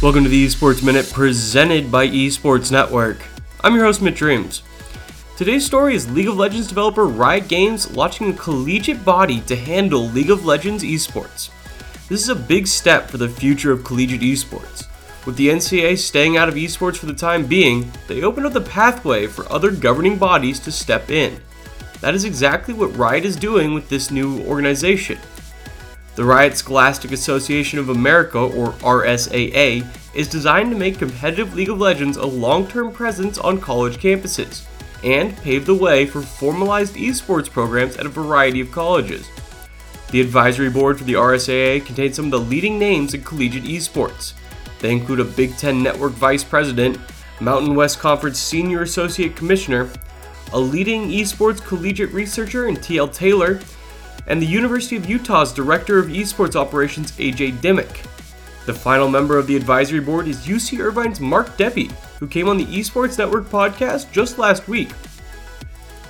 Welcome to the Esports Minute presented by Esports Network. I'm your host, Mitch Dreams. Today's story is League of Legends developer Riot Games launching a collegiate body to handle League of Legends esports. This is a big step for the future of collegiate esports. With the NCAA staying out of esports for the time being, they opened up the pathway for other governing bodies to step in. That is exactly what Riot is doing with this new organization. The Riot Scholastic Association of America, or RSAA, is designed to make competitive League of Legends a long-term presence on college campuses, and pave the way for formalized esports programs at a variety of colleges. The advisory board for the RSAA contains some of the leading names in collegiate esports. They include a Big Ten Network Vice President, Mountain West Conference Senior Associate Commissioner, a leading esports collegiate researcher in tl Taylor, and the University of Utah's Director of Esports Operations, AJ Dimmick. The final member of the advisory board is UC Irvine's Mark Deppie, who came on the Esports Network podcast just last week.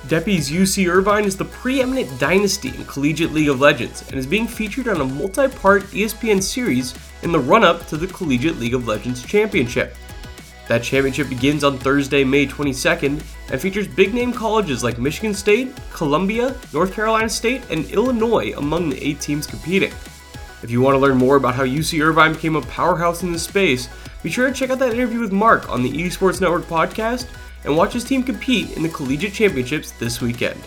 Deppie's UC Irvine is the preeminent dynasty in collegiate League of Legends and is being featured on a multi-part ESPN series in the run-up to the Collegiate League of Legends Championship. That championship begins on Thursday, May 22nd, and features big-name colleges like Michigan State, Columbia, North Carolina State, and Illinois among the 8 teams competing. If you want to learn more about how UC Irvine became a powerhouse in this space, be sure to check out that interview with Mark on the Esports Network podcast and watch his team compete in the collegiate championships this weekend.